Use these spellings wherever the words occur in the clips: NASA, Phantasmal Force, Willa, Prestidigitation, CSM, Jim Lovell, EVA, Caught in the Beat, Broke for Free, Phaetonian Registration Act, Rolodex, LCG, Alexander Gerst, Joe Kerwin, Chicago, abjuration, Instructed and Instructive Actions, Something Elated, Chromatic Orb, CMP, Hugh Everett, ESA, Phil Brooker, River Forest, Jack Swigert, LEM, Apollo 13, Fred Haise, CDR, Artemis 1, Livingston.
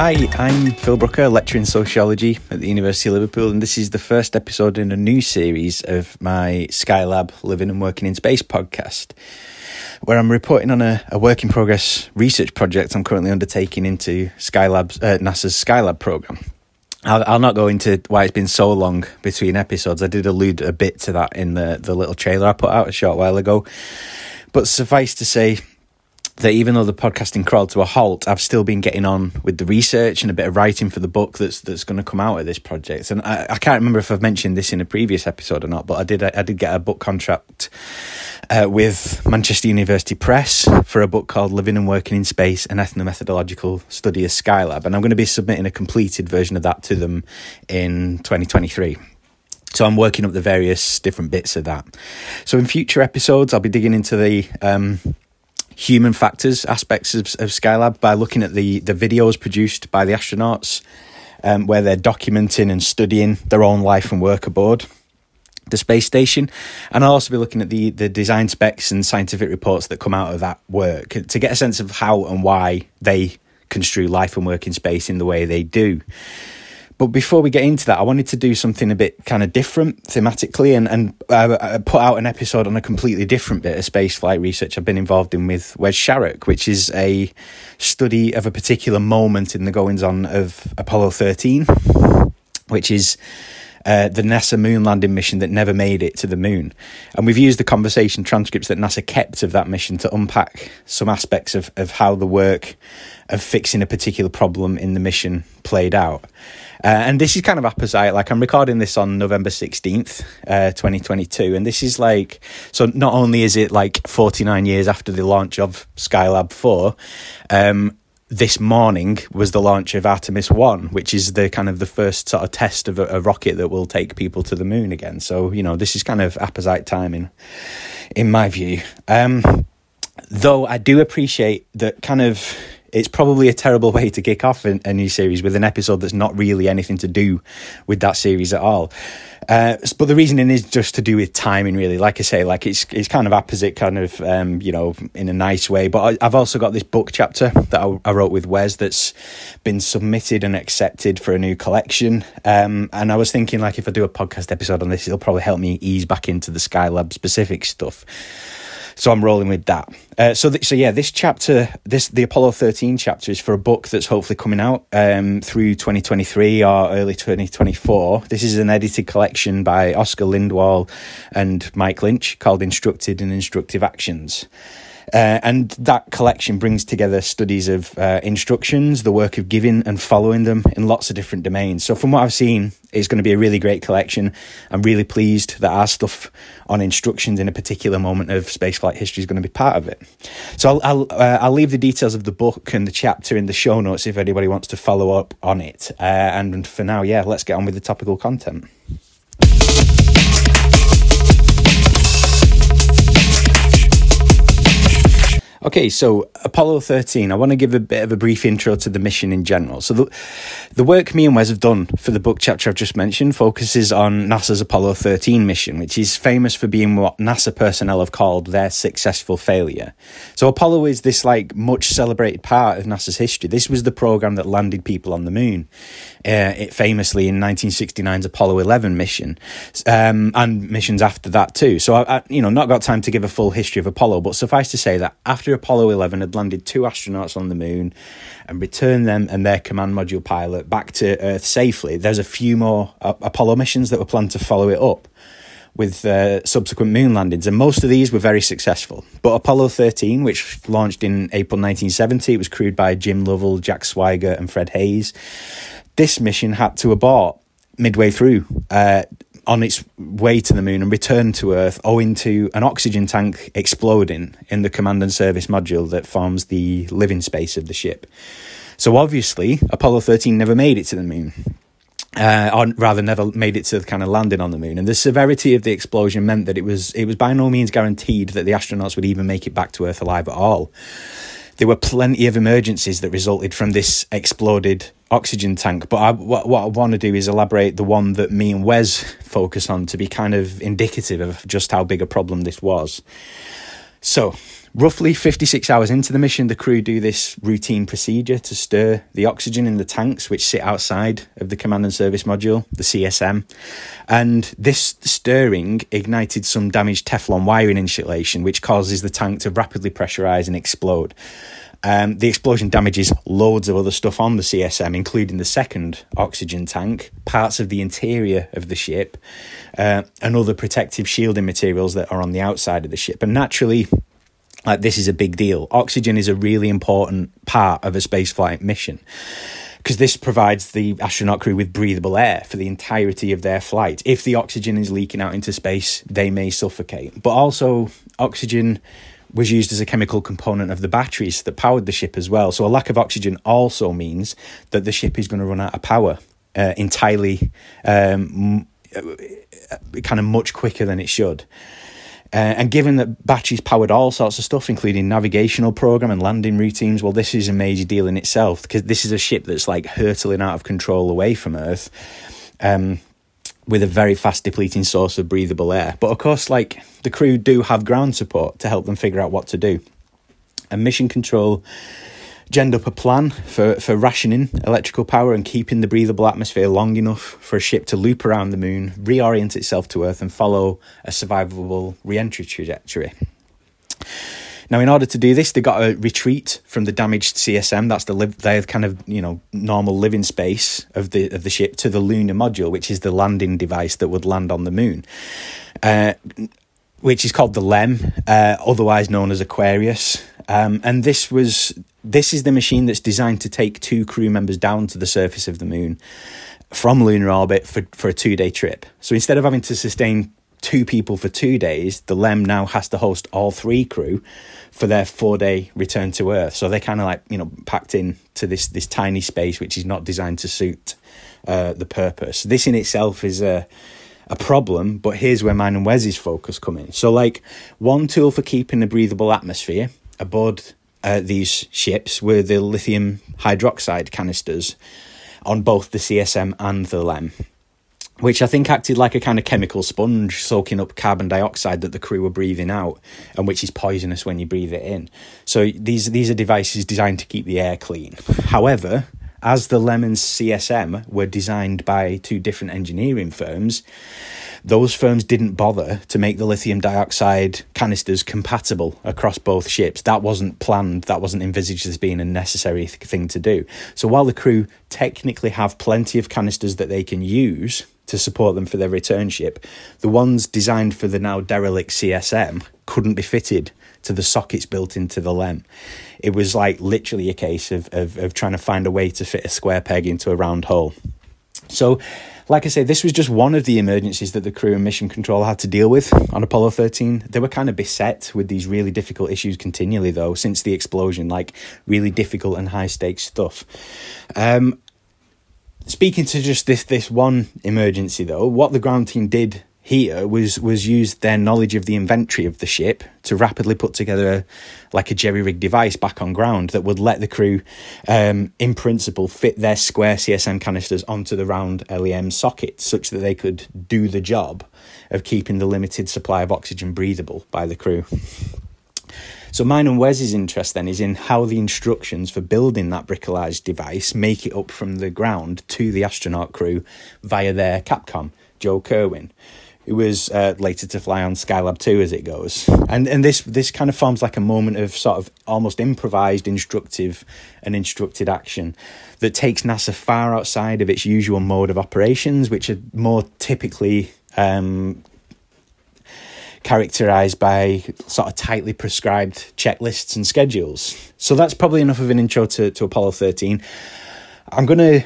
Hi, I'm Phil Brooker, lecturer in sociology at the University of Liverpool, and this is the first episode in a new series of my Skylab Living and Working in Space podcast, where I'm reporting on a work in progress research project I'm currently undertaking into NASA's Skylab program. I'll not go into why it's been so long between episodes. I did allude a bit to that in the little trailer I put out a short while ago, but suffice to say that even though the podcasting crawled to a halt, I've still been getting on with the research and a bit of writing for the book that's going to come out of this project. And I can't remember if I've mentioned this in a previous episode or not, but I did get a book contract with Manchester University Press for a book called Living and Working in Space, an ethnomethodological study of Skylab. And I'm going to be submitting a completed version of that to them in 2023. So I'm working up the various different bits of that. So in future episodes, I'll be digging into the human factors aspects of Skylab by looking at the videos produced by the astronauts, where they're documenting and studying their own life and work aboard the space station. And I'll also be looking at the design specs and scientific reports that come out of that work to get a sense of how and why they construe life and work in space in the way they do. But before we get into that, I wanted to do something a bit kind of different thematically and put out an episode on a completely different bit of spaceflight research I've been involved in with Wes Sharrock, which is a study of a particular moment in the goings-on of Apollo 13, which is the NASA moon landing mission that never made it to the moon. And we've used the conversation transcripts that NASA kept of that mission to unpack some aspects of how the work of fixing a particular problem in the mission played out. And this is kind of apposite. Like, I'm recording this on November 16th, 2022. And this is like, so not only is it like 49 years after the launch of Skylab 4, this morning was the launch of Artemis 1, which is the kind of the first sort of test of a rocket that will take people to the moon again. So, you know, this is kind of apposite timing, in my view. Though I do appreciate that kind of it's probably a terrible way to kick off a new series with an episode that's not really anything to do with that series at all. But the reasoning is just to do with timing, really. Like I say, like it's kind of apposite, kind of, you know, in a nice way. But I've also got this book chapter that I wrote with Wes that's been submitted and accepted for a new collection. And I was thinking, like, if I do a podcast episode on this, it'll probably help me ease back into the Skylab specific stuff. So I'm rolling with that. So this chapter, the Apollo 13 chapter, is for a book that's hopefully coming out through 2023 or early 2024. This is an edited collection by Oscar Lindwall and Mike Lynch called Instructed and Instructive Actions. And that collection brings together studies of instructions, the work of giving and following them in lots of different domains. So from what I've seen, it's going to be a really great collection. I'm really pleased that our stuff on instructions in a particular moment of spaceflight history is going to be part of it. So I'll leave the details of the book and the chapter in the show notes if anybody wants to follow up on it. And for now, let's get on with the topical content. Okay, so Apollo 13, I want to give a bit of a brief intro to the mission in general. So the work me and Wes have done for the book chapter I've just mentioned focuses on NASA's Apollo 13 mission, which is famous for being what NASA personnel have called their successful failure. So Apollo is this like much celebrated part of NASA's history. This was the program that landed people on the moon, it famously in 1969's Apollo 11 mission, and missions after that too. So I not got time to give a full history of Apollo, but suffice to say that after Apollo 11 had landed two astronauts on the moon and returned them and their command module pilot back to Earth safely, there's a few more Apollo missions that were planned to follow it up with subsequent moon landings, and most of these were very successful. But Apollo 13, which launched in April 1970, it was crewed by Jim Lovell, Jack Swigert and Fred Haise. This mission had to abort midway through on its way to the moon and returned to Earth owing to an oxygen tank exploding in the command and service module that forms the living space of the ship. So obviously, Apollo 13 never made it to the moon, or rather never made it to the kind of landing on the moon. And the severity of the explosion meant that it was by no means guaranteed that the astronauts would even make it back to Earth alive at all. There were plenty of emergencies that resulted from this exploded oxygen tank. But what I want to do is elaborate the one that me and Wes focus on to be kind of indicative of just how big a problem this was. So, roughly 56 hours into the mission, the crew do this routine procedure to stir the oxygen in the tanks, which sit outside of the Command and Service Module, the CSM. And this stirring ignited some damaged Teflon wiring insulation, which causes the tank to rapidly pressurize and explode. The explosion damages loads of other stuff on the CSM, including the second oxygen tank, parts of the interior of the ship, and other protective shielding materials that are on the outside of the ship. And naturally, this is a big deal. Oxygen is a really important part of a spaceflight mission, because this provides the astronaut crew with breathable air for the entirety of their flight. If the oxygen is leaking out into space, they may suffocate. But also, oxygen was used as a chemical component of the batteries that powered the ship as well. So a lack of oxygen also means that the ship is going to run out of power entirely, kind of much quicker than it should. And given that batteries powered all sorts of stuff, including navigational program and landing routines, well, this is a major deal in itself, because this is a ship that's like hurtling out of control away from Earth, with a very fast depleting source of breathable air. But of course, like, the crew do have ground support to help them figure out what to do. And Mission Control ginned up a plan for rationing electrical power and keeping the breathable atmosphere long enough for a ship to loop around the moon, reorient itself to Earth, and follow a survivable re-entry trajectory. Now, in order to do this, they got to retreat from the damaged CSM. That's their kind of, you know, normal living space of the ship, to the lunar module, which is the landing device that would land on the moon, which is called the LEM, otherwise known as Aquarius. And this is the machine that's designed to take two crew members down to the surface of the moon from lunar orbit for a 2-day trip. So instead of having to sustain two people for 2 days, the LEM now has to host all three crew for their 4-day return to Earth. So they're kind of like, you know, packed in to this tiny space, which is not designed to suit the purpose. This in itself is a problem, but here's where mine and Wes's focus come in. So, like, one tool for keeping a breathable atmosphere aboard these ships were the lithium hydroxide canisters on both the CSM and the LEM, which I think acted like a kind of chemical sponge, soaking up carbon dioxide that the crew were breathing out, and which is poisonous when you breathe it in. So these are devices designed to keep the air clean. However, as the LEM and CSM were designed by two different engineering firms, those firms didn't bother to make the lithium dioxide canisters compatible across both ships. That wasn't planned, that wasn't envisaged as being a necessary thing to do. So while the crew technically have plenty of canisters that they can use to support them for their return ship, the ones designed for the now derelict CSM couldn't be fitted to the sockets built into the LEM. It was like literally a case of trying to find a way to fit a square peg into a round hole. So, like I say, this was just one of the emergencies that the crew and Mission Control had to deal with on Apollo 13. They were kind of beset with these really difficult issues continually, though, since the explosion, like really difficult and high-stakes stuff. Speaking to just this one emergency, though, what the ground team did here was use their knowledge of the inventory of the ship to rapidly put together a jerry-rigged device back on ground that would let the crew, in principle, fit their square CSM canisters onto the round LEM sockets, such that they could do the job of keeping the limited supply of oxygen breathable by the crew. So mine and Wes's interest then is in how the instructions for building that bricolage device make it up from the ground to the astronaut crew via their capcom, Joe Kerwin, who was later to fly on Skylab 2 as it goes. And this kind of forms like a moment of sort of almost improvised instructive and instructed action that takes NASA far outside of its usual mode of operations, which are more typically characterized by sort of tightly prescribed checklists and schedules. So that's probably enough of an intro to Apollo 13. I'm going to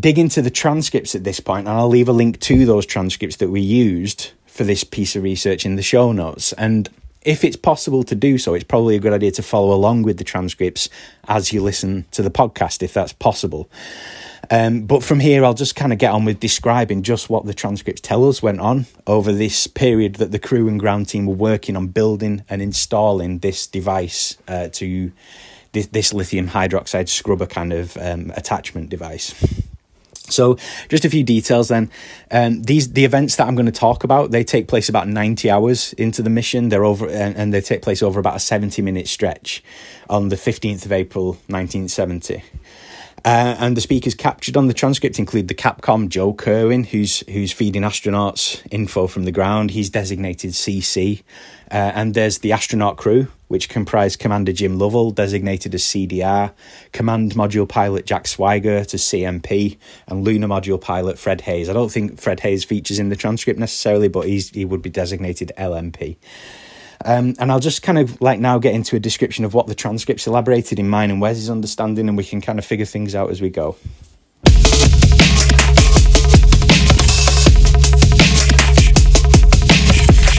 dig into the transcripts at this point, and I'll leave a link to those transcripts that we used for this piece of research in the show notes. And if it's possible to do so, it's probably a good idea to follow along with the transcripts as you listen to the podcast, if that's possible. But from here, I'll just kind of get on with describing just what the transcripts tell us went on over this period that the crew and ground team were working on building and installing this device, to this lithium hydroxide scrubber kind of attachment device. So just a few details then. The events that I'm going to talk about, they take place about 90 hours into the mission. They're over and they take place over about a 70-minute stretch on the 15th of April 1970. And the speakers captured on the transcript include the Capcom Joe Kerwin, who's feeding astronauts info from the ground. He's designated CC. And there's the astronaut crew, which comprised Commander Jim Lovell, designated as CDR, Command Module Pilot Jack Swigert as CMP, and Lunar Module Pilot Fred Haise. I don't think Fred Haise features in the transcript necessarily, but he would be designated LMP. And I'll just kind of like now get into a description of what the transcripts elaborated in mine and Wes's understanding, and we can kind of figure things out as we go.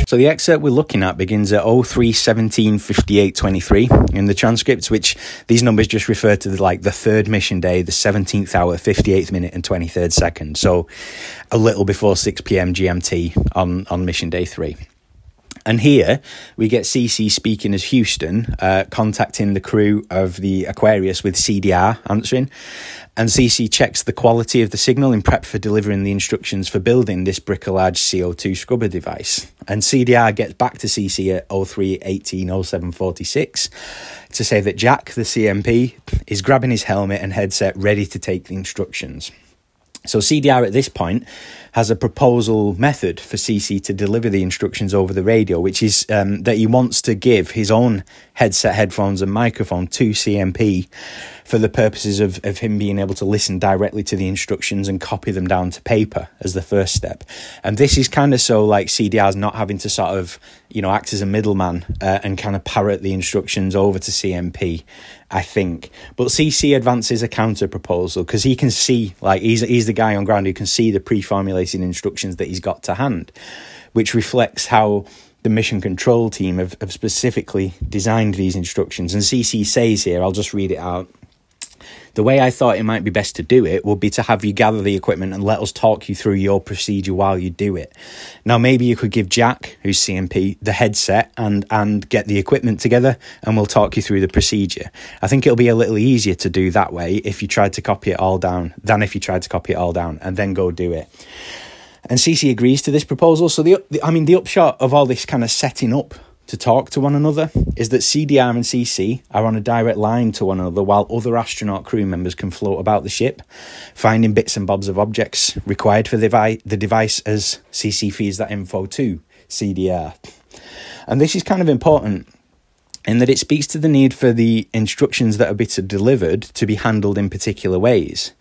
So the excerpt we're looking at begins at 03/17/58/23 in the transcripts, which these numbers just refer to like the third mission day, the 17th hour, 58th minute and 23rd second. So a little before 6 p.m. GMT on mission day 3. And here we get CC speaking as Houston, contacting the crew of the Aquarius with CDR answering. And CC checks the quality of the signal in prep for delivering the instructions for building this bricolage CO2 scrubber device. And CDR gets back to CC at 03/18/07/46 to say that Jack, the CMP, is grabbing his helmet and headset ready to take the instructions. So CDR at this point has a proposal method for CC to deliver the instructions over the radio, which is that he wants to give his own headset, headphones and microphone to CMP for the purposes of him being able to listen directly to the instructions and copy them down to paper as the first step. And this is kind of so like CDR's not having to sort of, you know, act as a middleman and kind of parrot the instructions over to CMP, I think. But CC advances a counter proposal because he can see, like he's the guy on ground who can see the pre-formulated instructions that he's got to hand, which reflects how the mission control team have specifically designed these instructions. And CC says here, I'll just read it out. The way I thought it might be best to do it would be to have you gather the equipment and let us talk you through your procedure while you do it. Now, maybe you could give Jack, who's CMP, the headset and get the equipment together and we'll talk you through the procedure. I think it'll be a little easier to do that way if you tried to copy it all down than if you tried to copy it all down and then go do it. And CC agrees to this proposal. So the upshot of all this kind of setting up to talk to one another is that CDR and CC are on a direct line to one another while other astronaut crew members can float about the ship, finding bits and bobs of objects required for the device as CC feeds that info to CDR. And this is kind of important in that it speaks to the need for the instructions that are being delivered to be handled in particular ways.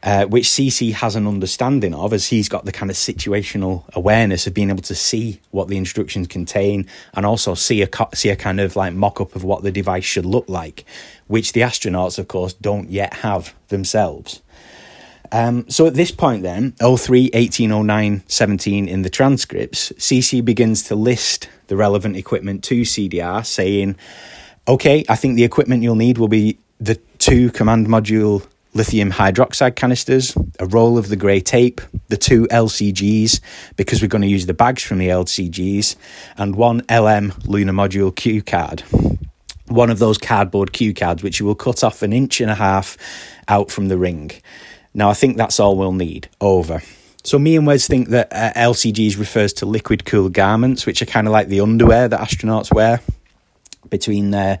Which CC has an understanding of, as he's got the kind of situational awareness of being able to see what the instructions contain and also see a kind of like mock-up of what the device should look like, which the astronauts, of course, don't yet have themselves. So at this point then, 03/18/09/17 in the transcripts, CC begins to list the relevant equipment to CDR, saying, okay, I think the equipment you'll need will be the 2 command module lithium hydroxide canisters, a roll of the grey tape, the 2 LCGs, because we're going to use the bags from the LCGs, and 1 LM Lunar Module Q card. One of those cardboard Q cards, which you will cut off 1.5 inches out from the ring. Now, I think that's all we'll need. Over. So me and Wes think that LCGs refers to liquid-cooled garments, which are kind of like the underwear that astronauts wear between their...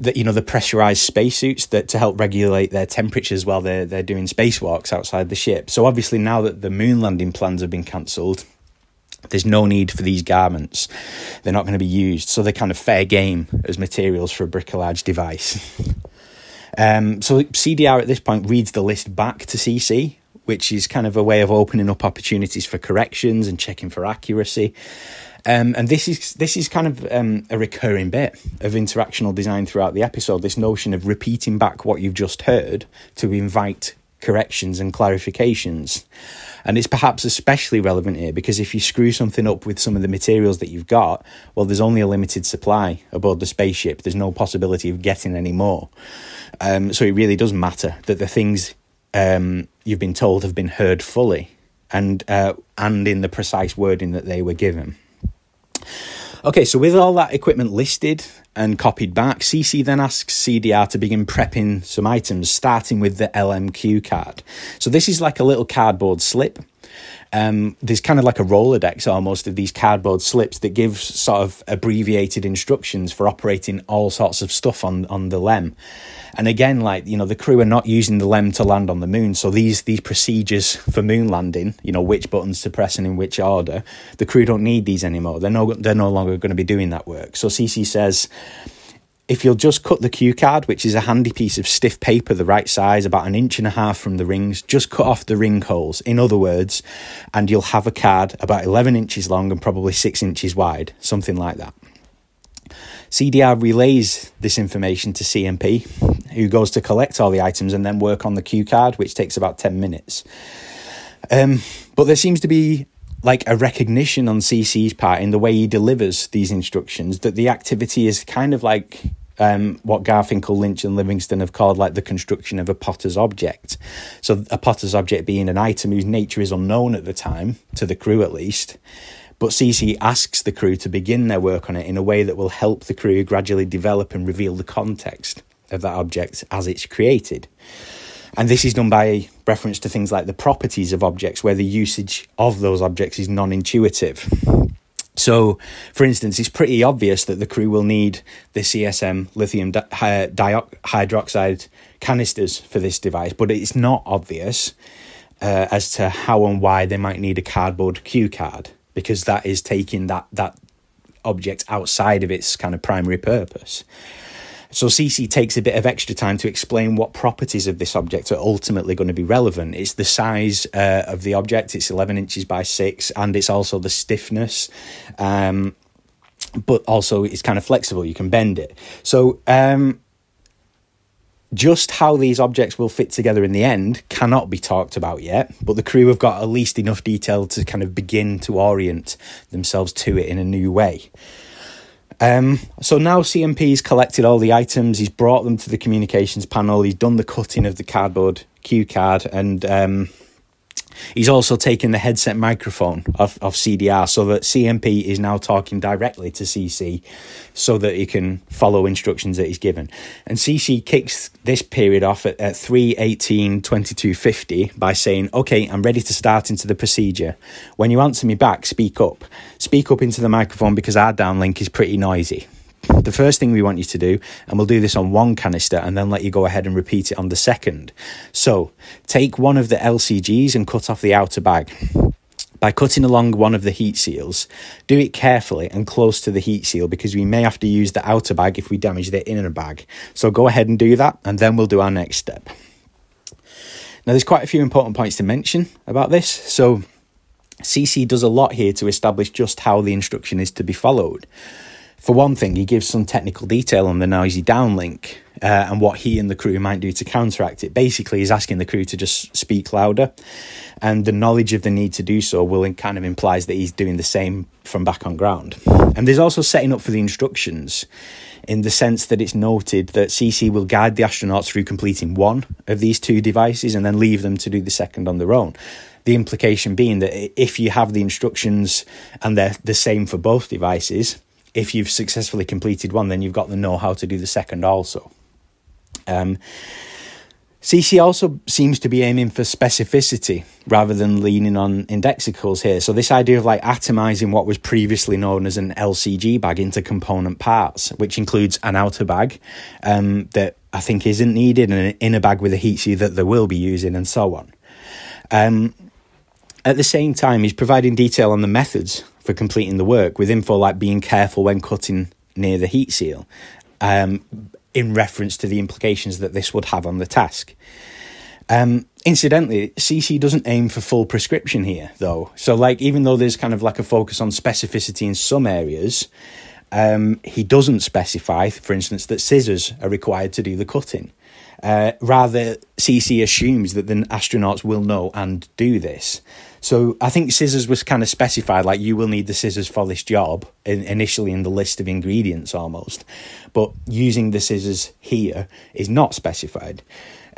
that, you know, the pressurized spacesuits that to help regulate their temperatures while they're doing spacewalks outside the ship. So obviously now that the moon landing plans have been cancelled, there's no need for these garments. They're not going to be used. So they're kind of fair game as materials for a bricolage device. So CDR at this point reads the list back to CC, which is kind of a way of opening up opportunities for corrections and checking for accuracy. And this is kind of a recurring bit of interactional design throughout the episode, this notion of repeating back what you've just heard to invite corrections and clarifications. And it's perhaps especially relevant here because if you screw something up with some of the materials that you've got, well, there's only a limited supply aboard the spaceship. There's no possibility of getting any more. So it really does matter that the things you've been told have been heard fully and in the precise wording that they were given. Okay, so with all that equipment listed and copied back, CC then asks CDR to begin prepping some items, starting with the LMQ card. So this is like a little cardboard slip. There's kind of like a Rolodex almost of these cardboard slips that gives sort of abbreviated instructions for operating all sorts of stuff on the LEM. And again, like, you know, the crew are not using the LEM to land on the moon. So these procedures for moon landing, you know, which buttons to press and in which order, the crew don't need these anymore. They're no longer going to be doing that work. So CC says, if you'll just cut the cue card, which is a handy piece of stiff paper the right size, about 1.5 inches from the rings, just cut off the ring holes, in other words, and you'll have a card about 11 inches long and probably 6 inches wide, something like that. CDR relays this information to CMP, who goes to collect all the items and then work on the cue card, which takes about 10 minutes. But there seems to be like a recognition on CC's part in the way he delivers these instructions that the activity is kind of like what Garfinkel, Lynch and Livingston have called like the construction of a potter's object. So a potter's object being an item whose nature is unknown at the time, to the crew at least, but CC asks the crew to begin their work on it in a way that will help the crew gradually develop and reveal the context of that object as it's created. And this is done by reference to things like the properties of objects, where the usage of those objects is non-intuitive. So, for instance, it's pretty obvious that the crew will need the CSM lithium hydroxide canisters for this device, but it's not obvious as to how and why they might need a cardboard cue card, because that is taking that object outside of its kind of primary purpose. So CC takes a bit of extra time to explain what properties of this object are ultimately going to be relevant. It's the size of the object, it's 11 inches by 6, and it's also the stiffness, but also it's kind of flexible, you can bend it. So just how these objects will fit together in the end cannot be talked about yet, but the crew have got at least enough detail to kind of begin to orient themselves to it in a new way. So now CMP's collected all the items, he's brought them to the communications panel, he's done the cutting of the cardboard cue card, and he's also taken the headset microphone of CDR so that CMP is now talking directly to CC so that he can follow instructions that he's given. And CC kicks this period off at 3:18:22:50 by saying, "Okay, I'm ready to start into the procedure. When you answer me back, speak up. Speak up into the microphone because our downlink is pretty noisy. The first thing we want you to do, and we'll do this on one canister and then let you go ahead and repeat it on the second. So take one of the LCGs and cut off the outer bag. By cutting along one of the heat seals, do it carefully and close to the heat seal because we may have to use the outer bag if we damage the inner bag. So go ahead and do that and then we'll do our next step." Now there's quite a few important points to mention about this. So CC does a lot here to establish just how the instruction is to be followed. For one thing, he gives some technical detail on the noisy downlink and what he and the crew might do to counteract it. Basically, he's asking the crew to just speak louder, and the knowledge of the need to do so will kind of implies that he's doing the same from back on ground. And there's also setting up for the instructions in the sense that it's noted that CC will guide the astronauts through completing one of these two devices and then leave them to do the second on their own. The implication being that if you have the instructions and they're the same for both devices, if you've successfully completed one, then you've got the know-how to do the second also. CC also seems to be aiming for specificity rather than leaning on indexicals here. So this idea of like atomizing what was previously known as an LCG bag into component parts, which includes an outer bag that I think isn't needed, and an inner bag with a heat seal that they will be using, and so on. At the same time, he's providing detail on the methods for completing the work with info like being careful when cutting near the heat seal, in reference to the implications that this would have on the task. Incidentally, CC doesn't aim for full prescription here, though. So, like, even though there's kind of like a focus on specificity in some areas, he doesn't specify, for instance, that scissors are required to do the cutting. Rather, CC assumes that the astronauts will know and do this. So I think scissors was kind of specified, like you will need the scissors for this job, initially in the list of ingredients almost. But using the scissors here is not specified.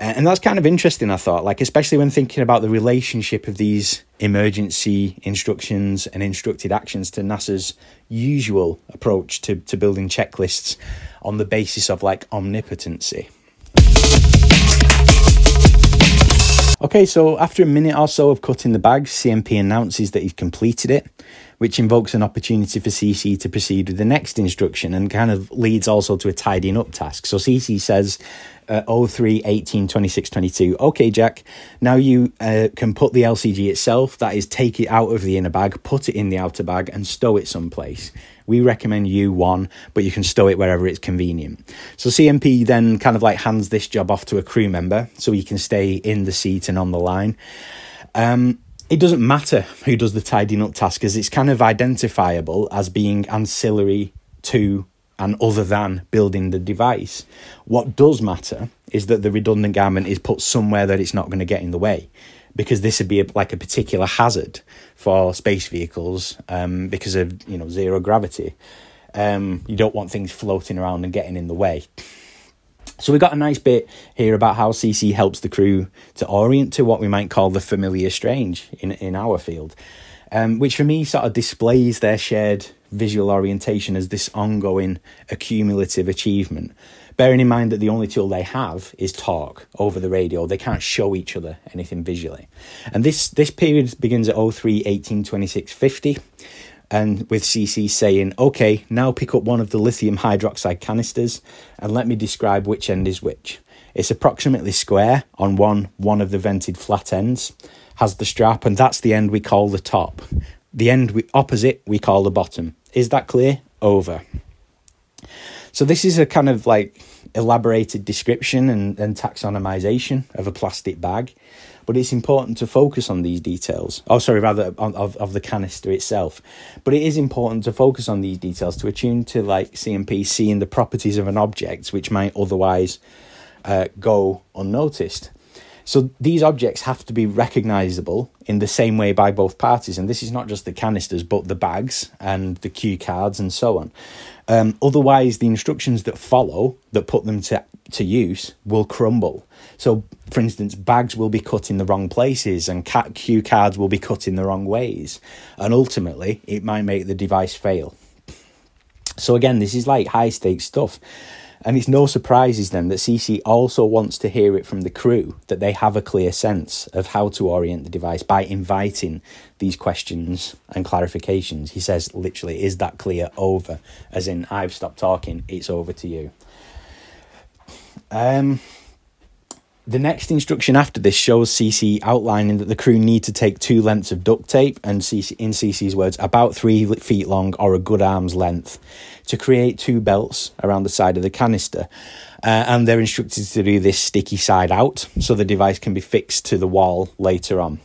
And that's kind of interesting, I thought, like, especially when thinking about the relationship of these emergency instructions and instructed actions to NASA's usual approach to building checklists on the basis of, like, omnipotency. Okay, so after a minute or so of cutting the bag, CMP announces that he's completed it, which invokes an opportunity for CC to proceed with the next instruction and kind of leads also to a tidying up task. So CC says, 03, 18, 26, 22, okay, Jack, now you can put the LCG itself, that is, take it out of the inner bag, put it in the outer bag and stow it someplace. We recommend you one, but you can stow it wherever it's convenient. So CMP then kind of like hands this job off to a crew member so he can stay in the seat and on the line. It doesn't matter who does the tidying up task, as it's kind of identifiable as being ancillary to and other than building the device. What does matter is that the redundant garment is put somewhere that it's not going to get in the way, because this would be like a particular hazard for space vehicles because of, you know, zero gravity. You don't want things floating around and getting in the way. So we got a nice bit here about how CC helps the crew to orient to what we might call the familiar strange in our field, which for me sort of displays their shared visual orientation as this ongoing accumulative achievement. Bearing in mind that the only tool they have is talk over the radio. They can't show each other anything visually. And this period begins at 03, 18, 26, 50. And with CC saying, okay, now pick up one of the lithium hydroxide canisters and let me describe which end is which. It's approximately square on one of the vented flat ends, has the strap, and that's the end we call the top. The end opposite we call the bottom. Is that clear? Over. So this is a kind of like elaborated description and taxonomization of a plastic bag. But it's important to focus on these details. Of the canister itself. But it is important to focus on these details to attune to, like, CMP seeing the properties of an object which might otherwise go unnoticed. So these objects have to be recognisable in the same way by both parties. And this is not just the canisters, but the bags and the cue cards and so on. Otherwise, the instructions that follow that put them to use will crumble. So, for instance, bags will be cut in the wrong places and cue cards will be cut in the wrong ways. And ultimately, it might make the device fail. So again, this is like high-stakes stuff. And it's no surprises then that CC also wants to hear it from the crew, that they have a clear sense of how to orient the device by inviting these questions and clarifications. He says, literally, is that clear? Over. As in, I've stopped talking, it's over to you. The next instruction after this shows CC outlining that the crew need to take two lengths of duct tape and, in CC's words, about 3 feet long or a good arm's length to create two belts around the side of the canister. And they're instructed to do this sticky side out so the device can be fixed to the wall later on.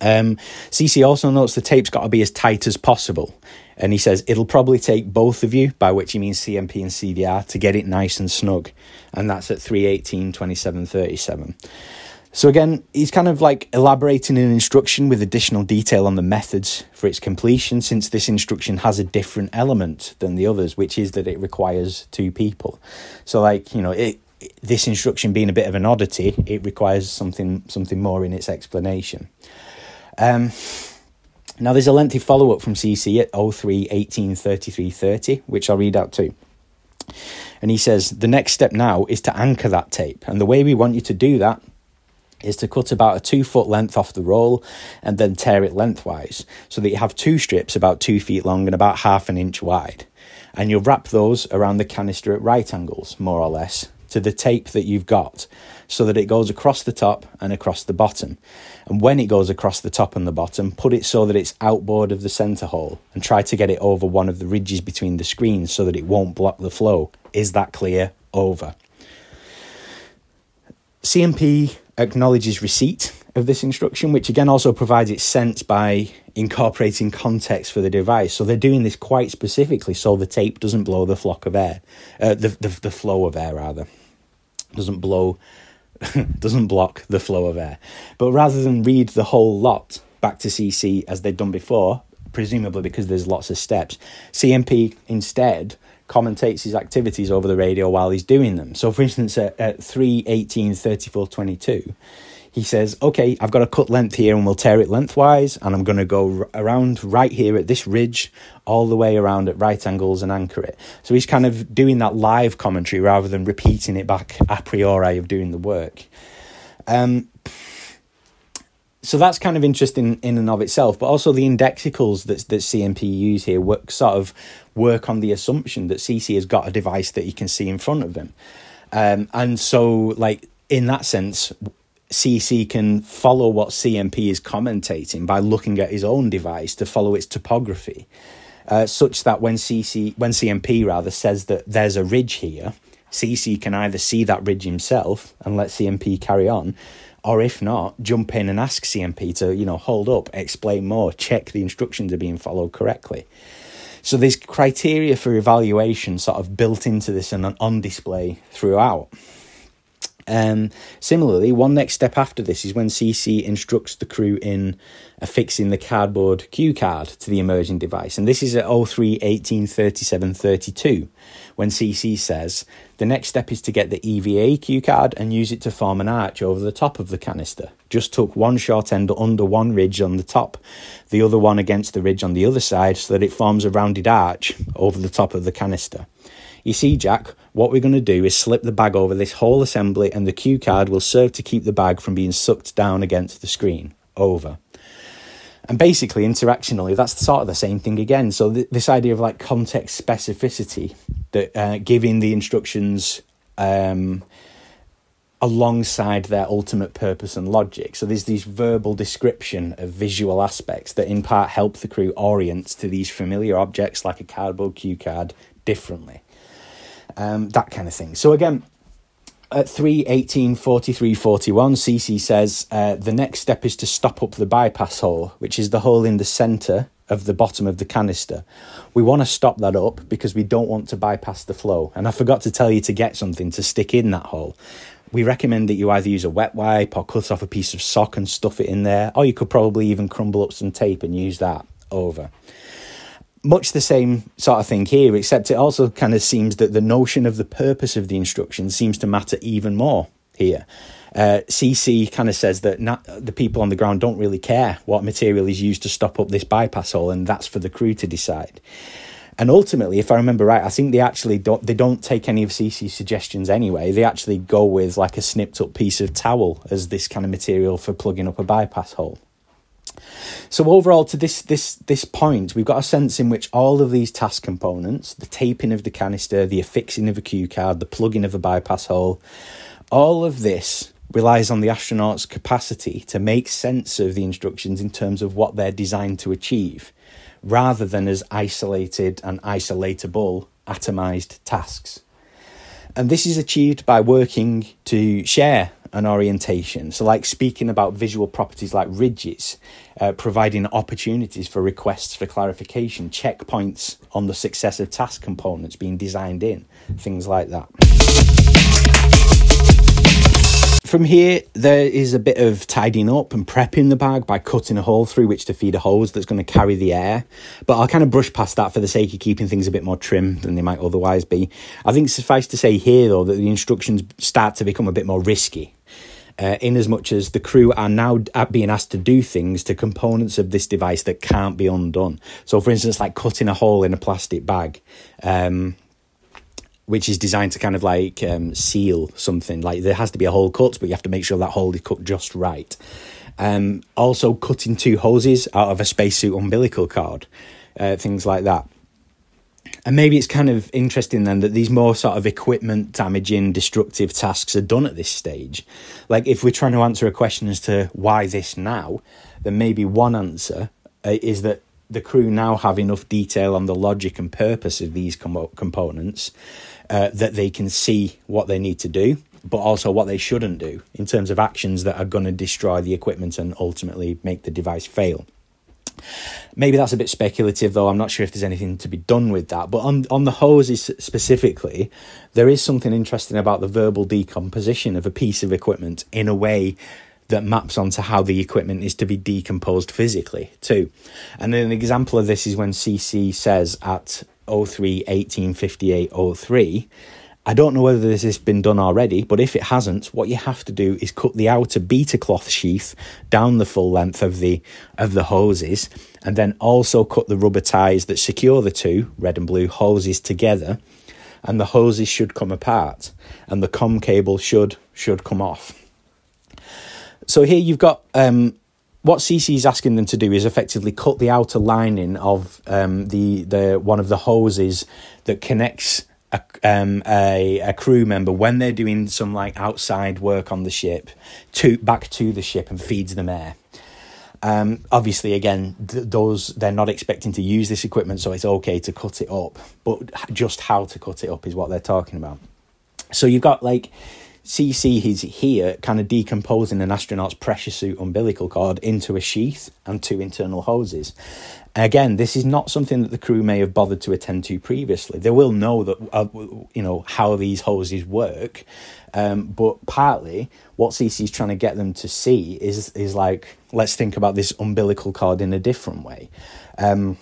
CC also notes the tape's got to be as tight as possible. And he says, it'll probably take both of you, by which he means CMP and CDR, to get it nice and snug. And that's at 3:18, 27, 37. So again, he's kind of like elaborating an instruction with additional detail on the methods for its completion, since this instruction has a different element than the others, which is that it requires two people. So, like, you know, this instruction being a bit of an oddity, it requires something more in its explanation. Now, there's a lengthy follow-up from CC at 03, 18, 33, 30, which I'll read out too. And he says, the next step now is to anchor that tape. And the way we want you to do that is to cut about a 2 foot length off the roll and then tear it lengthwise so that you have two strips about 2 feet long and about half an inch wide. And you'll wrap those around the canister at right angles, more or less, to the tape that you've got, so that it goes across the top and across the bottom. And when it goes across the top and the bottom, put it so that it's outboard of the centre hole and try to get it over one of the ridges between the screens so that it won't block the flow. Is that clear? Over. CMP acknowledges receipt of this instruction, which again also provides its sense by incorporating context for the device. So they're doing this quite specifically so the tape doesn't blow the flock of air, the flow of air rather. Doesn't block the flow of air. But rather than read the whole lot back to CC as they'd done before, presumably because there's lots of steps, CMP instead commentates his activities over the radio while he's doing them. So, for instance, at 3:18:34:22, he says, OK, I've got to cut length here and we'll tear it lengthwise, and I'm going to go around right here at this ridge, all the way around at right angles and anchor it. So he's kind of doing that live commentary rather than repeating it back a priori of doing the work. So that's kind of interesting in and of itself, but also the indexicals that CMP use here work on the assumption that CC has got a device that he can see in front of him. And so, like, in that sense, CC can follow what CMP is commentating by looking at his own device to follow its topography, such that when CMP rather says that there's a ridge here, CC can either see that ridge himself and let CMP carry on, or if not, jump in and ask CMP to, hold up, explain more, check the instructions are being followed correctly. So there's criteria for evaluation sort of built into this and on display throughout. Similarly, one next step after this is when CC instructs the crew in affixing the cardboard cue card to the emerging device. And this is at 03:18:37:32, when CC says, the next step is to get the EVA cue card and use it to form an arch over the top of the canister. Just tuck one short end under one ridge on the top, the other one against the ridge on the other side, so that it forms a rounded arch over the top of the canister. You see, Jack, what we're going to do is slip the bag over this whole assembly, and the cue card will serve to keep the bag from being sucked down against the screen. Over. And basically, interactionally, that's sort of the same thing again. So this idea of like context specificity, that giving the instructions alongside their ultimate purpose and logic. So there's these verbal description of visual aspects that in part help the crew orient to these familiar objects like a cardboard cue card differently. That kind of thing. So again, at 3:18:43:41, CC says, the next step is to stop up the bypass hole, which is the hole in the centre of the bottom of the canister. We want to stop that up because we don't want to bypass the flow. And I forgot to tell you to get something to stick in that hole. We recommend that you either use a wet wipe or cut off a piece of sock and stuff it in there, or you could probably even crumble up some tape and use that. Over. Much the same sort of thing here, except it also kind of seems that the notion of the purpose of the instruction seems to matter even more here. CC kind of says that the people on the ground don't really care what material is used to stop up this bypass hole, and that's for the crew to decide. And ultimately, if I remember right, I think they actually don't take any of CC's suggestions anyway. They actually go with like a snipped up piece of towel as this kind of material for plugging up a bypass hole. So overall, to this point, we've got a sense in which all of these task components, the taping of the canister, the affixing of a cue card, the plugging of a bypass hole, all of this relies on the astronauts' capacity to make sense of the instructions in terms of what they're designed to achieve, rather than as isolated and isolatable atomized tasks. And this is achieved by working to share an orientation. So like speaking about visual properties like ridges, providing opportunities for requests for clarification, checkpoints on the success of task components being designed in, things like that. From here, there is a bit of tidying up and prepping the bag by cutting a hole through which to feed a hose that's going to carry the air. But I'll kind of brush past that for the sake of keeping things a bit more trim than they might otherwise be. I think suffice to say here, though, that the instructions start to become a bit more risky. In as much as the crew are now being asked to do things to components of this device that can't be undone. So, for instance, like cutting a hole in a plastic bag, which is designed to kind of like seal something. Like there has to be a hole cut, but you have to make sure that hole is cut just right. Also cutting two hoses out of a spacesuit umbilical cord, things like that. And maybe it's kind of interesting then that these more sort of equipment damaging, destructive tasks are done at this stage. Like if we're trying to answer a question as to why this now, then maybe one answer is that the crew now have enough detail on the logic and purpose of these components that they can see what they need to do, but also what they shouldn't do in terms of actions that are going to destroy the equipment and ultimately make the device fail. Maybe that's a bit speculative, though. I'm not sure if there's anything to be done with that. But on the hoses specifically, there is something interesting about the verbal decomposition of a piece of equipment in a way that maps onto how the equipment is to be decomposed physically too. And an example of this is when CC says at 03-1858-03. I don't know whether this has been done already, but if it hasn't, what you have to do is cut the outer beta cloth sheath down the full length of the hoses, and then also cut the rubber ties that secure the two red and blue hoses together, and the hoses should come apart, and the comm cable should come off. So here you've got what CC is asking them to do is effectively cut the outer lining of the one of the hoses that connects a crew member when they're doing some like outside work on the ship back to the ship and feeds them air. Obviously, again, those they're not expecting to use this equipment, so it's okay to cut it up. But just how to cut it up is what they're talking about. So you've got like CC is here kind of decomposing an astronaut's pressure suit umbilical cord into a sheath and two internal hoses. Again, this is not something that the crew may have bothered to attend to previously. They will know that how these hoses work, but partly what CC's trying to get them to see is like, let's think about this umbilical cord in a different way. And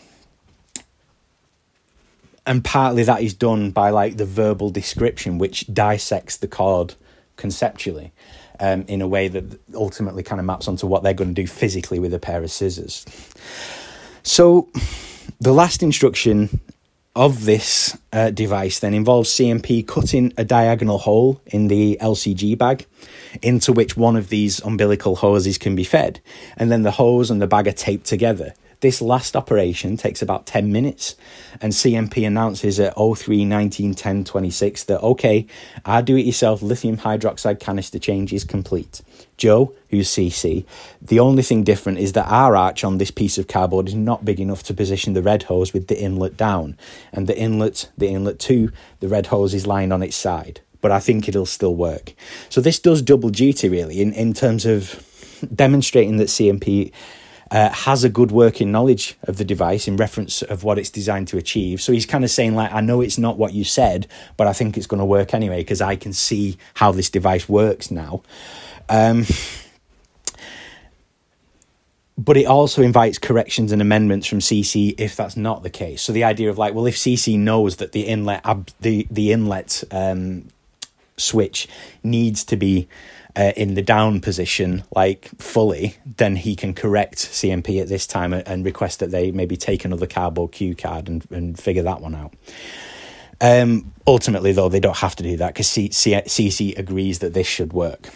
partly that is done by like the verbal description, which dissects the cord conceptually in a way that ultimately kind of maps onto what they're going to do physically with a pair of scissors. So the last instruction of this device then involves CMP cutting a diagonal hole in the LCG bag into which one of these umbilical hoses can be fed. And then the hose and the bag are taped together. This last operation takes about 10 minutes. And CMP announces at 03-1910-26 that, okay, our do-it-yourself lithium hydroxide canister change is complete. Joe, who's CC, the only thing different is that our arch on this piece of cardboard is not big enough to position the red hose with the inlet down, and the inlet 2, the red hose is lying on its side, but I think it'll still work. So this does double duty really in terms of demonstrating that CMP has a good working knowledge of the device in reference of what it's designed to achieve. So he's kind of saying like, I know it's not what you said, but I think it's going to work anyway because I can see how this device works now. But it also invites corrections and amendments from CC if that's not the case. So the idea of like, well, if CC knows that the inlet switch needs to be in the down position, like fully, then he can correct CMP at this time and request that they maybe take another cardboard cue card and figure that one out. Ultimately, though, they don't have to do that because CC agrees that this should work.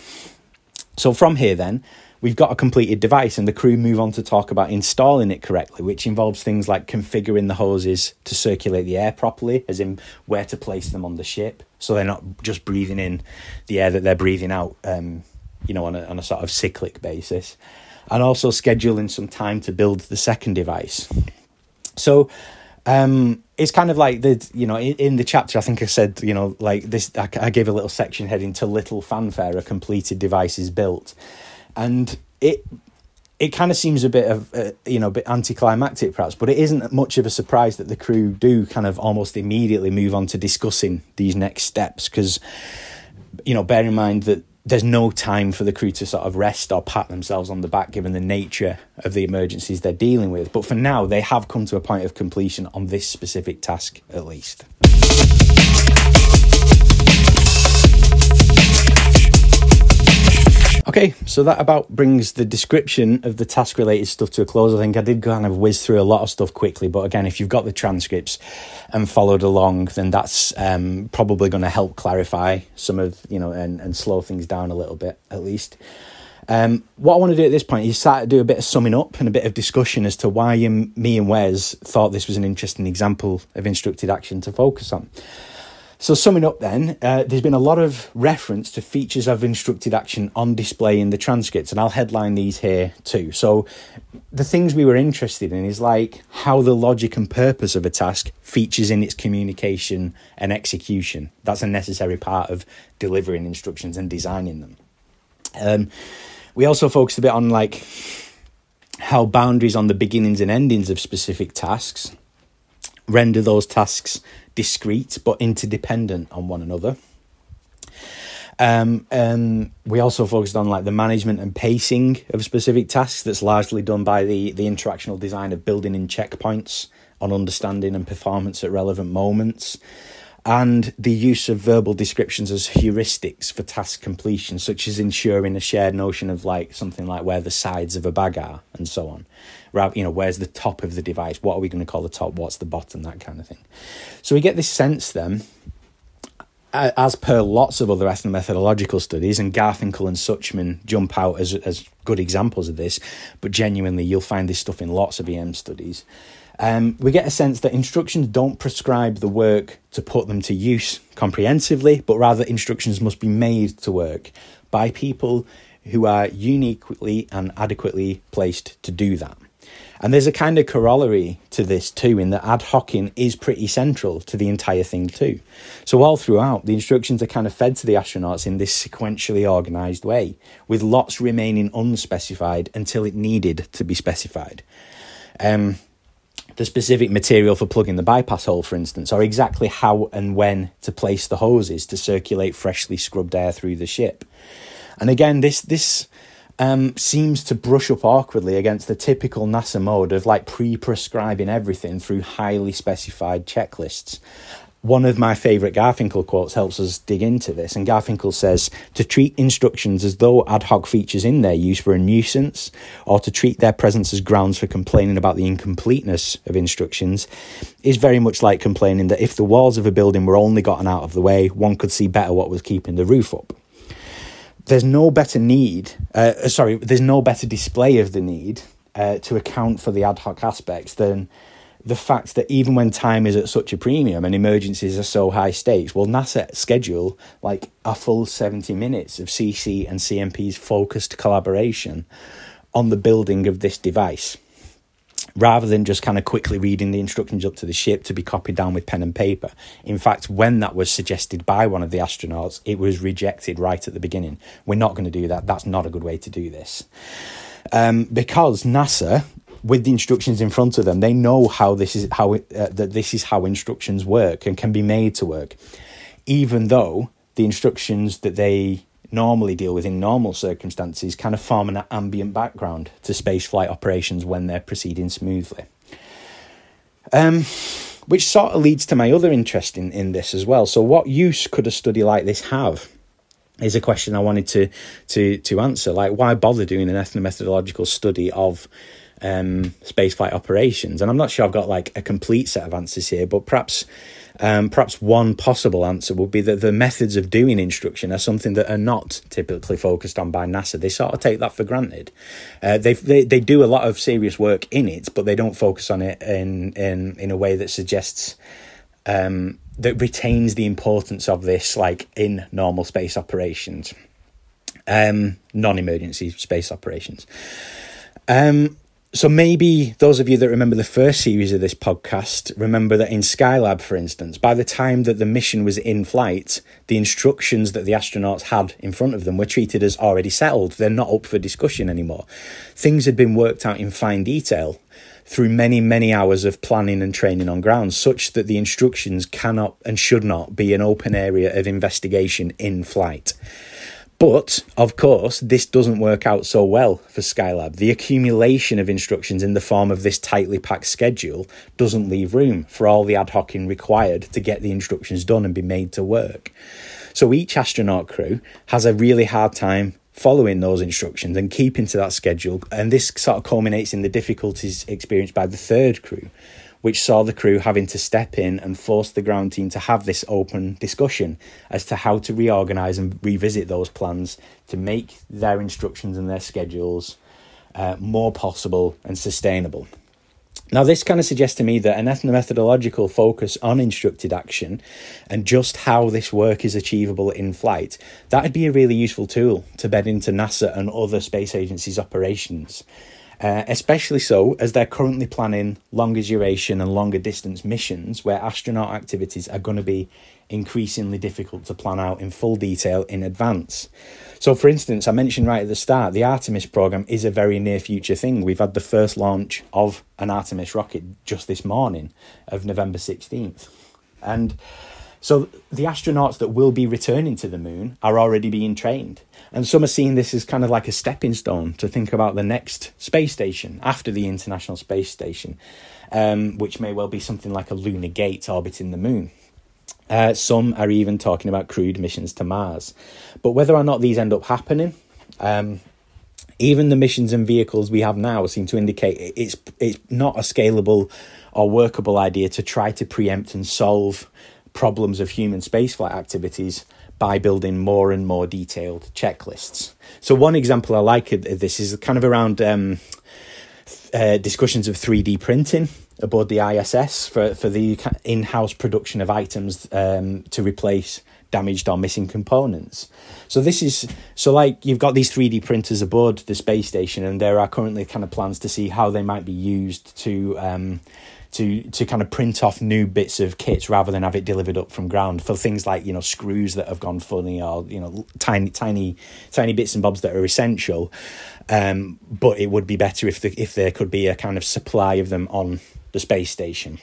So from here then, we've got a completed device and the crew move on to talk about installing it correctly, which involves things like configuring the hoses to circulate the air properly, as in where to place them on the ship, so they're not just breathing in the air that they're breathing out, on a sort of cyclic basis, and also scheduling some time to build the second device. So it's kind of like in the chapter, I think I said, I gave a little section heading to Little Fanfare, a completed device is built. And it kind of seems a bit of, a bit anticlimactic perhaps, but it isn't much of a surprise that the crew do kind of almost immediately move on to discussing these next steps because, bear in mind that there's no time for the crew to sort of rest or pat themselves on the back given the nature of the emergencies they're dealing with. But for now, they have come to a point of completion on this specific task, at least. Okay, so that about brings the description of the task-related stuff to a close. I think I did kind of whiz through a lot of stuff quickly, but again, if you've got the transcripts and followed along, then that's probably going to help clarify some of, and slow things down a little bit, at least. What I want to do at this point is start to do a bit of summing up and a bit of discussion as to why me and Wes thought this was an interesting example of instructed action to focus on. So summing up then, there's been a lot of reference to features of instructed action on display in the transcripts, and I'll headline these here too. So the things we were interested in is like how the logic and purpose of a task features in its communication and execution. That's a necessary part of delivering instructions and designing them. We also focused a bit on like how boundaries on the beginnings and endings of specific tasks render those tasks discrete but interdependent on one another. We also focused on like the management and pacing of specific tasks that's largely done by the interactional design of building in checkpoints on understanding and performance at relevant moments, and the use of verbal descriptions as heuristics for task completion, such as ensuring a shared notion of like something like where the sides of a bag are and so on. Right, you know, where's the top of the device? What are we going to call the top? What's the bottom? That kind of thing. So we get this sense then, as per lots of other ethnomethodological studies, and Garfinkel and Suchman jump out as good examples of this, but genuinely you'll find this stuff in lots of EM studies. We get a sense that instructions don't prescribe the work to put them to use comprehensively, but rather instructions must be made to work by people who are uniquely and adequately placed to do that. And there's a kind of corollary to this too, in that ad hocing is pretty central to the entire thing too. So all throughout, the instructions are kind of fed to the astronauts in this sequentially organised way, with lots remaining unspecified until it needed to be specified. The specific material for plugging the bypass hole, for instance, or exactly how and when to place the hoses to circulate freshly scrubbed air through the ship. And again, this seems to brush up awkwardly against the typical NASA mode of like pre-prescribing everything through highly specified checklists. One of my favourite Garfinkel quotes helps us dig into this, and Garfinkel says, "To treat instructions as though ad hoc features in their use were a nuisance, or to treat their presence as grounds for complaining about the incompleteness of instructions, is very much like complaining that if the walls of a building were only gotten out of the way, one could see better what was keeping the roof up." There's no better display of the need to account for the ad hoc aspects than the fact that even when time is at such a premium and emergencies are so high stakes, well, NASA schedule like a full 70 minutes of CC and CMP's focused collaboration on the building of this device, rather than just kind of quickly reading the instructions up to the ship to be copied down with pen and paper. In fact, when that was suggested by one of the astronauts, it was rejected right at the beginning. We're not going to do that. That's not a good way to do this. Because NASA, with the instructions in front of them, they know how instructions work and can be made to work, even though the instructions that they normally deal with in normal circumstances kind of form an ambient background to spaceflight operations when they're proceeding smoothly. Which sort of leads to my other interest in this as well. So what use could a study like this have is a question I wanted to answer. Like, why bother doing an ethnomethodological study of spaceflight operations? And I'm not sure I've got like a complete set of answers here, but perhaps one possible answer would be that the methods of doing instruction are something that are not typically focused on by NASA. They sort of take that for granted. They do a lot of serious work in it, but they don't focus on it in a way that suggests that retains the importance of this, like in normal space operations, non-emergency space operations. So maybe those of you that remember the first series of this podcast remember that in Skylab, for instance, by the time that the mission was in flight, the instructions that the astronauts had in front of them were treated as already settled. They're not up for discussion anymore. Things had been worked out in fine detail through many, many hours of planning and training on ground, such that the instructions cannot and should not be an open area of investigation in flight. But, of course, this doesn't work out so well for Skylab. The accumulation of instructions in the form of this tightly packed schedule doesn't leave room for all the ad hocing required to get the instructions done and be made to work. So each astronaut crew has a really hard time following those instructions and keeping to that schedule, and this sort of culminates in the difficulties experienced by the third crew, which saw the crew having to step in and force the ground team to have this open discussion as to how to reorganise and revisit those plans to make their instructions and their schedules more possible and sustainable. Now, this kind of suggests to me that an ethnomethodological focus on instructed action and just how this work is achievable in flight, that would be a really useful tool to bed into NASA and other space agencies' operations. Especially so as they're currently planning longer duration and longer distance missions where astronaut activities are going to be increasingly difficult to plan out in full detail in advance. So, for instance, I mentioned right at the start, the Artemis program is a very near future thing. We've had the first launch of an Artemis rocket just this morning of November 16th. And So the astronauts that will be returning to the moon are already being trained. And some are seeing this as kind of like a stepping stone to think about the next space station after the International Space Station, which may well be something like a lunar gate orbiting the moon. Some are even talking about crewed missions to Mars. But whether or not these end up happening, even the missions and vehicles we have now seem to indicate it's not a scalable or workable idea to try to preempt and solve problems of human spaceflight activities by building more and more detailed checklists. So one example I like of this is kind of around discussions of 3D printing aboard the ISS for the in-house production of items to replace damaged or missing components. So this is, so like you've got these 3D printers aboard the space station, and there are currently kind of plans to see how they might be used to kind of print off new bits of kits rather than have it delivered up from ground, for things like, you know, screws that have gone funny, or, you know, tiny bits and bobs that are essential. But it would be better if there could be a kind of supply of them on the space station.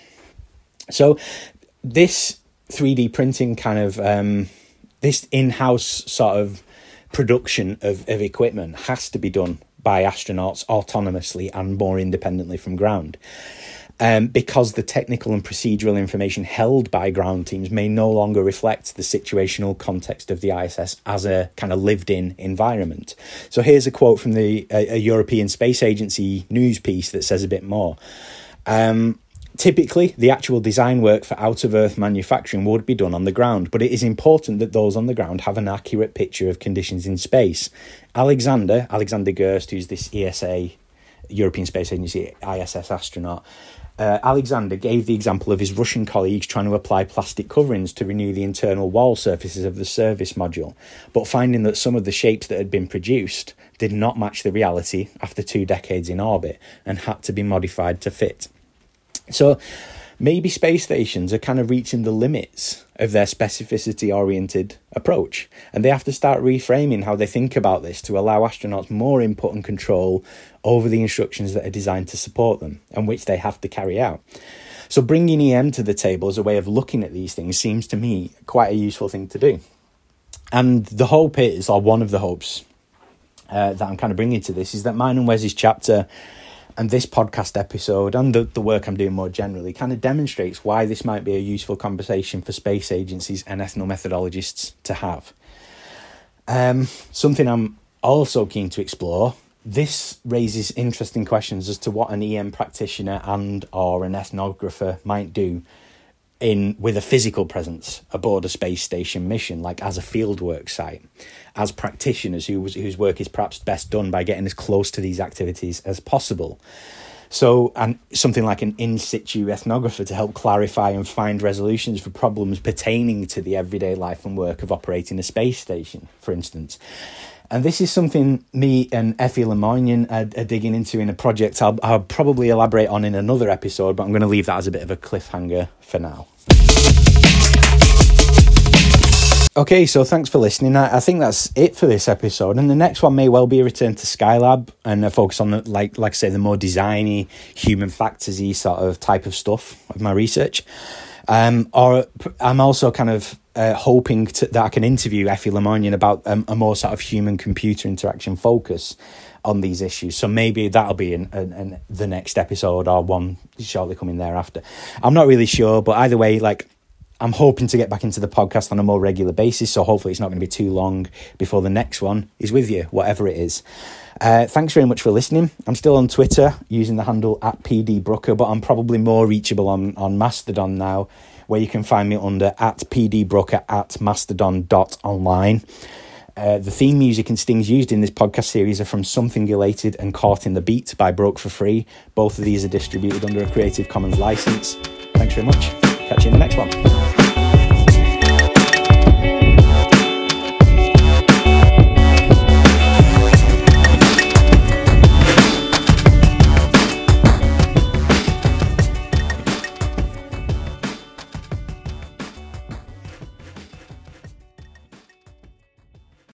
So this 3D printing kind of, this in-house sort of production of equipment has to be done by astronauts autonomously and more independently from ground. Because the technical and procedural information held by ground teams may no longer reflect the situational context of the ISS as a kind of lived-in environment. So here's a quote from a European Space Agency news piece that says a bit more. Typically, the actual design work for out-of-Earth manufacturing would be done on the ground, but it is important that those on the ground have an accurate picture of conditions in space. Alexander Gerst, who's this ESA, European Space Agency, ISS astronaut, Alexander gave the example of his Russian colleagues trying to apply plastic coverings to renew the internal wall surfaces of the service module, but finding that some of the shapes that had been produced did not match the reality after 2 decades in orbit and had to be modified to fit. So maybe space stations are kind of reaching the limits of their specificity-oriented approach, and they have to start reframing how they think about this to allow astronauts more input and control over the instructions that are designed to support them and which they have to carry out. So bringing EM to the table as a way of looking at these things seems to me quite a useful thing to do. And the hope is, or one of the hopes that I'm kind of bringing to this, is that mine and Wes's chapter and this podcast episode and the work I'm doing more generally kind of demonstrates why this might be a useful conversation for space agencies and ethnomethodologists to have. Something I'm also keen to explore, this raises interesting questions as to what an EM practitioner and or an ethnographer might do with a physical presence aboard a space station mission, like as a fieldwork site, as practitioners whose work is perhaps best done by getting as close to these activities as possible. So, and something like an in-situ ethnographer to help clarify and find resolutions for problems pertaining to the everyday life and work of operating a space station, for instance. And this is something me and Effie Lemoyne are digging into in a project I'll probably elaborate on in another episode, but I'm going to leave that as a bit of a cliffhanger for now. Okay, so thanks for listening. I think that's it for this episode. And the next one may well be a return to Skylab and a focus on, like I say, the more designy, human factors-y sort of type of stuff of my research. Or I'm also kind of hoping that I can interview Effie Lemoyne about a more sort of human-computer interaction focus on these issues. So maybe that'll be in the next episode, or one shortly coming thereafter. I'm not really sure, but either way, like, I'm hoping to get back into the podcast on a more regular basis, so hopefully it's not going to be too long before the next one is with you, whatever it is. Thanks very much for listening. I'm still on Twitter using the handle @pdbrooker, but I'm probably more reachable on Mastodon now, where you can find me under @pdbrooker@mastodon.online. The theme music and stings used in this podcast series are from Something Elated and Caught in the Beat by Broke for Free. Both of these are distributed under a Creative Commons license. Thanks very much. Catch you in the next one.